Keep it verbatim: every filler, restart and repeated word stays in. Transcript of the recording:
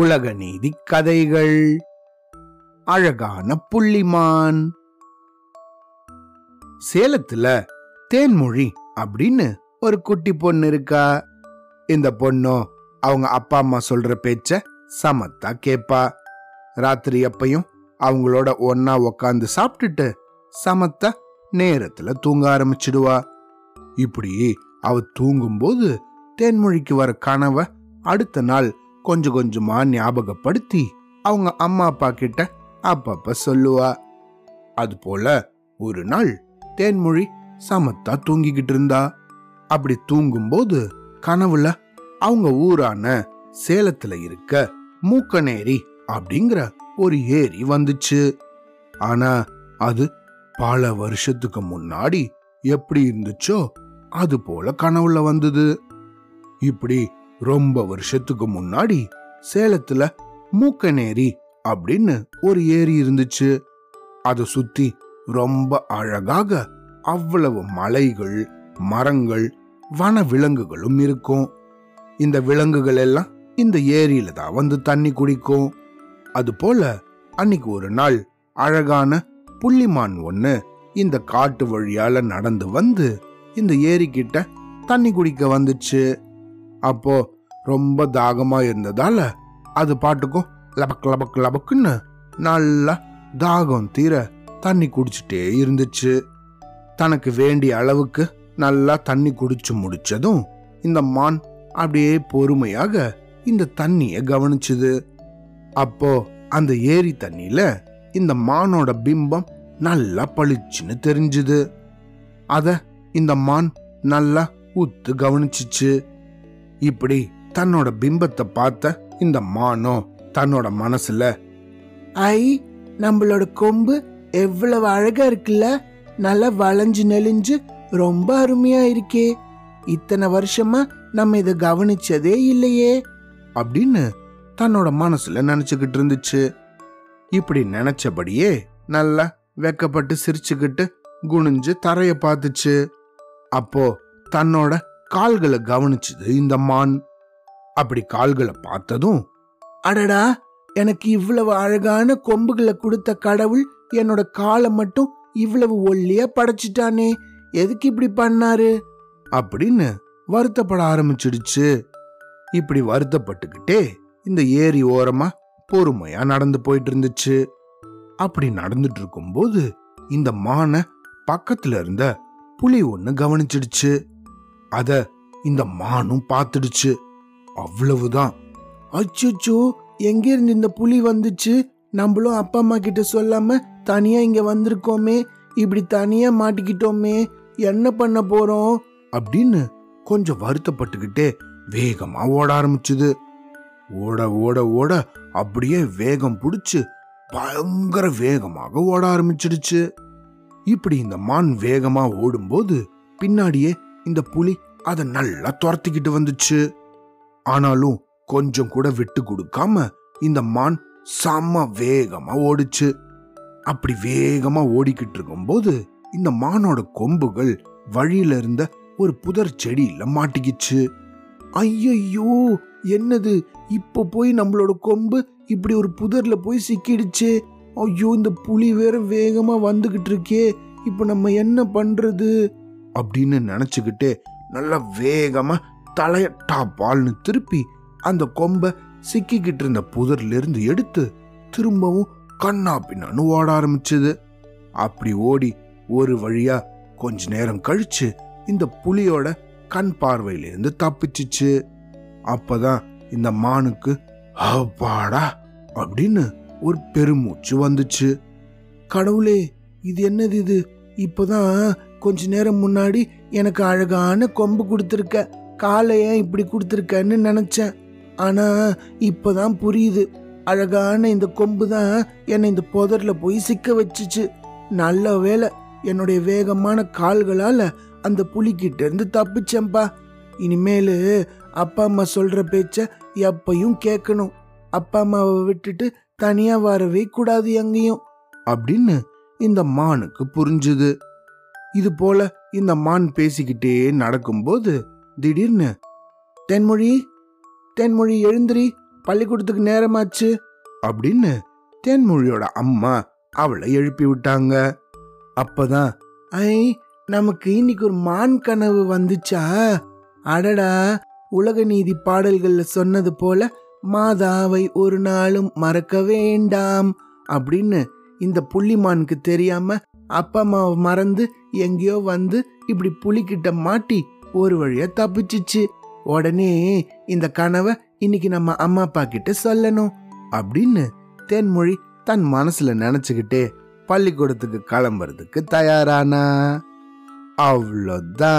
உலக நீதிக் கதைகள். அழகான புள்ளிமான். சேலத்துல தேன்மொழி அப்படின்னு ஒரு குட்டி பொண்ணு இருக்கா. இந்த பொண்ணோ அவங்க அப்பா அம்மா சொல்ற பேச்ச சமத்தா கேப்பா. ராத்திரி எப்பையும் அவங்களோட ஒன்னா உக்காந்து சாப்பிட்டுட்டு சமத்தா நேரத்துல தூங்க ஆரம்பிச்சிடுவா. இப்படி அவ தூங்கும்போது தேன்மொழிக்கு வர கனவை அடுத்த நாள் கொஞ்சம் கொஞ்சமா ஞாபகப்படுத்தி அவங்க அம்மா அப்பா கிட்ட அப்பப்ப சொல்லுவா. அது போல ஒரு நாள் தேன்மொழி சமத்தா தூங்கிக்கிட்டு இருந்தா. அப்படி தூங்கும்போது கனவுல அவங்க ஊரான சேலத்துல இருக்க மூக்கநேரி அப்படிங்கிற ஒரு ஏரி வந்துச்சு. ஆனா அது பல வருஷத்துக்கு முன்னாடி எப்படி இருந்துச்சோ அது போல கனவுல வந்தது. இப்படி ரொம்ப வருஷத்துக்கு முன்னாடி சேலத்துல மூக்கநேரி அப்படின்னு ஒரு ஏரி இருந்துச்சு. அதை சுத்தி ரொம்ப அழகாக அவ்வளவு மலைகள், மரங்கள், வன விலங்குகளும் இருக்கும். இந்த விலங்குகள் எல்லாம் இந்த ஏரியில தான் வந்து தண்ணி குடிக்கும். அது போல அன்னைக்கு ஒரு நாள் அழகான புள்ளிமான் ஒண்ணு இந்த காட்டு வழியால நடந்து வந்து இந்த ஏரிக்கிட்ட தண்ணி குடிக்க வந்துச்சு. அப்போ ரொம்ப தாகமா இருந்ததால அது பாட்டுக்கும் லபக் லபக் லபக்குன்னு நல்லா தாகம் தீர தண்ணி குடிச்சுட்டே இருந்துச்சு. தனக்கு வேண்டிய அளவுக்கு நல்லா தண்ணி குடிச்சு முடிச்சதும் இந்த மான் அப்படியே பொறுமையாக இந்த தண்ணிய கவனிச்சுது. அப்போ அந்த ஏரி தண்ணியில இந்த மானோட பிம்பம் நல்லா பளிச்சுன்னு தெரிஞ்சுது. அத இந்த மான் நல்லா உத்து கவனிச்சிச்சு. இப்படி தன்னோட பிம்பத்தை பார்த்த இந்த மானோ தன்னோட மனசுல, ஐ, நம்மளோட கொம்பு எவ்வளவு அழகா இருக்குல்ல, நல்லா வளைஞ்சு நெளிஞ்சு ரொம்ப அருமையா இருக்கே, இத்தனை வருஷமா நம்ம இத கவனிச்சதே இல்லையே அப்படின்னு தன்னோட மனசுல நினைச்சுக்கிட்டு இருந்துச்சு. இப்படி நினைச்சபடியே நல்லா வெக்கப்பட்டு சிரிச்சுக்கிட்டு குனிஞ்சு தரைய பார்த்துச்சு. அப்போ தன்னோட கால்களை கவனிச்சுது இந்த மான். அப்படி கால்களை பார்த்ததும், அடடா, எனக்கு இவ்வளவு அழகான கொம்புகளை கொடுத்த கடவுள் என்னோட காலை மட்டும் இவ்வளவு ஒல்லியா படைச்சிட்டானே, எதுக்கு இப்படி பண்ணாரு அப்படின்னு வருத்தப்பட ஆரம்பிச்சிடுச்சு. இப்படி வருத்தப்பட்டுக்கிட்டே இந்த ஏரி ஓரமா பொறுமையா நடந்து போயிட்டு இருந்துச்சு. அப்படி நடந்துட்டு இருக்கும்போது இந்த மானை பக்கத்துல இருந்த புலி ஒண்ணு கவனிச்சிடுச்சு. அத இந்த மானும் பார்த்துடுச்சு. அவ்வளவுதான். அச்சோ, எங்க இருந்து இந்த புலி வந்துச்சு? நம்மளும் அப்பா அம்மா கிட்ட சொல்லாம தனியா இங்க வந்திருக்கோமே, இப்படி தனியா மாட்டிக்கிட்டோமே, என்ன பண்ண போறோம் அப்படின்னு கொஞ்சம் வருத்தப்பட்டுக்கிட்டே வேகமா ஓட ஆரம்பிச்சுது. ஓட ஓட ஓட அப்படியே வேகம் பிடிச்சு பயங்கர வேகமாக ஓட ஆரம்பிச்சிடுச்சு. இப்படி இந்த மான் வேகமா ஓடும்போது பின்னாடியே இந்த புலி அதை நல்லா துரத்திக்கிட்டு வந்துச்சு. ஆனாலும் கொஞ்சம் கூட விட்டு கொடுக்காம இந்த மான் செம்ம வேகமா ஓடுச்சு. அப்படி வேகமா ஓடிக்கிட்டு இருக்கும்போது இந்த மானோட கொம்புகள் வழியில இருந்த ஒரு புதர் செடியில மாட்டிக்கிச்சு. ஐயோ, என்னது, இப்ப போய் நம்மளோட கொம்பு இப்படி ஒரு புதர்ல போய் சிக்கிடுச்சு. ஐயோ, இந்த புலி வேற வேகமா வந்துகிட்டு இருக்கே, இப்ப நம்ம என்ன பண்றது அப்படின்னு நினைச்சுக்கிட்டே நல்லா வேகமா தலைய டாப்பால்னு திருப்பி அந்த கொம்பை சிக்கிக்கிட்டு இருந்த புதர்ல இருந்து எடுத்து திரும்பவும் கண்ணா பின்னான்னு ஓட ஆரம்பிச்சது. அப்படி ஓடி ஒரு வழியா கொஞ்ச நேரம் கழிச்சு இந்த புலியோட கண் பார்வையிலிருந்து தப்பிச்சிச்சு. அப்பதான் இந்த மானுக்கு அப்பாடா அப்படின்னு ஒரு பெருமூச்சு வந்துச்சு. கடவுளே, இது என்னது? இது இப்பதான் கொஞ்ச நேரம் முன்னாடி எனக்கு அழகான கொம்பு கொடுத்துருக்க, காலைய இப்படி கொடுத்துருக்கன்னு நினைச்சேன். ஆனா இப்பதான் புரியுது, அழகான இந்த கொம்பு தான் என்னை இந்த புதர்ல போய் சிக்க வச்சுச்சு. நல்ல வேலை, என்னுடைய வேகமான கால்களால அந்த புலிக்கிட்ட இருந்து தப்பிச்சேன்பா. இனிமேலு அப்பா அம்மா சொல்ற பேச்ச எப்பையும் கேட்கணும், அப்பா அம்மாவை விட்டுட்டு தனியா வரவே கூடாது எங்கேயும் அப்படின்னு இந்த மானுக்கு புரிஞ்சுது. இது போல இந்த மான் பேசிக்கிட்டே நடக்கும்போது திடீர்னு, தென்மொழி, தென்மொழி எழுந்திரி, பள்ளிக்கூடத்துக்கு நேரமாச்சு அப்படின்னு தென்மொழியோட அம்மா அவளை எழுப்பி விட்டாங்க. அப்பதான், ஐ நமக்கு இன்னைக்கு ஒரு மான் கனவு வந்துச்சா, அடடா உலக நீதி பாடல்கள்ல சொன்னது போல மாதாவை ஒரு நாளும் மறக்க வேண்டாம் அப்படின்னு இந்த புள்ளிமானுக்கு தெரியாம அப்பா அம்மாவை மறந்து எங்கேயோ வந்து இப்படி புலிக்கிட்ட மாட்டி ஒரு வழியா தப்பிச்சிச்சு. உடனே இந்த கனவை இன்னைக்கு நம்ம அம்மா அப்பா கிட்ட சொல்லணும் அப்படின்னு தென்மொழி தன் மனசுல நினைச்சுக்கிட்டே பள்ளிக்கூடத்துக்கு கிளம்புறதுக்கு தயாரானா. அவ்வளோதான்.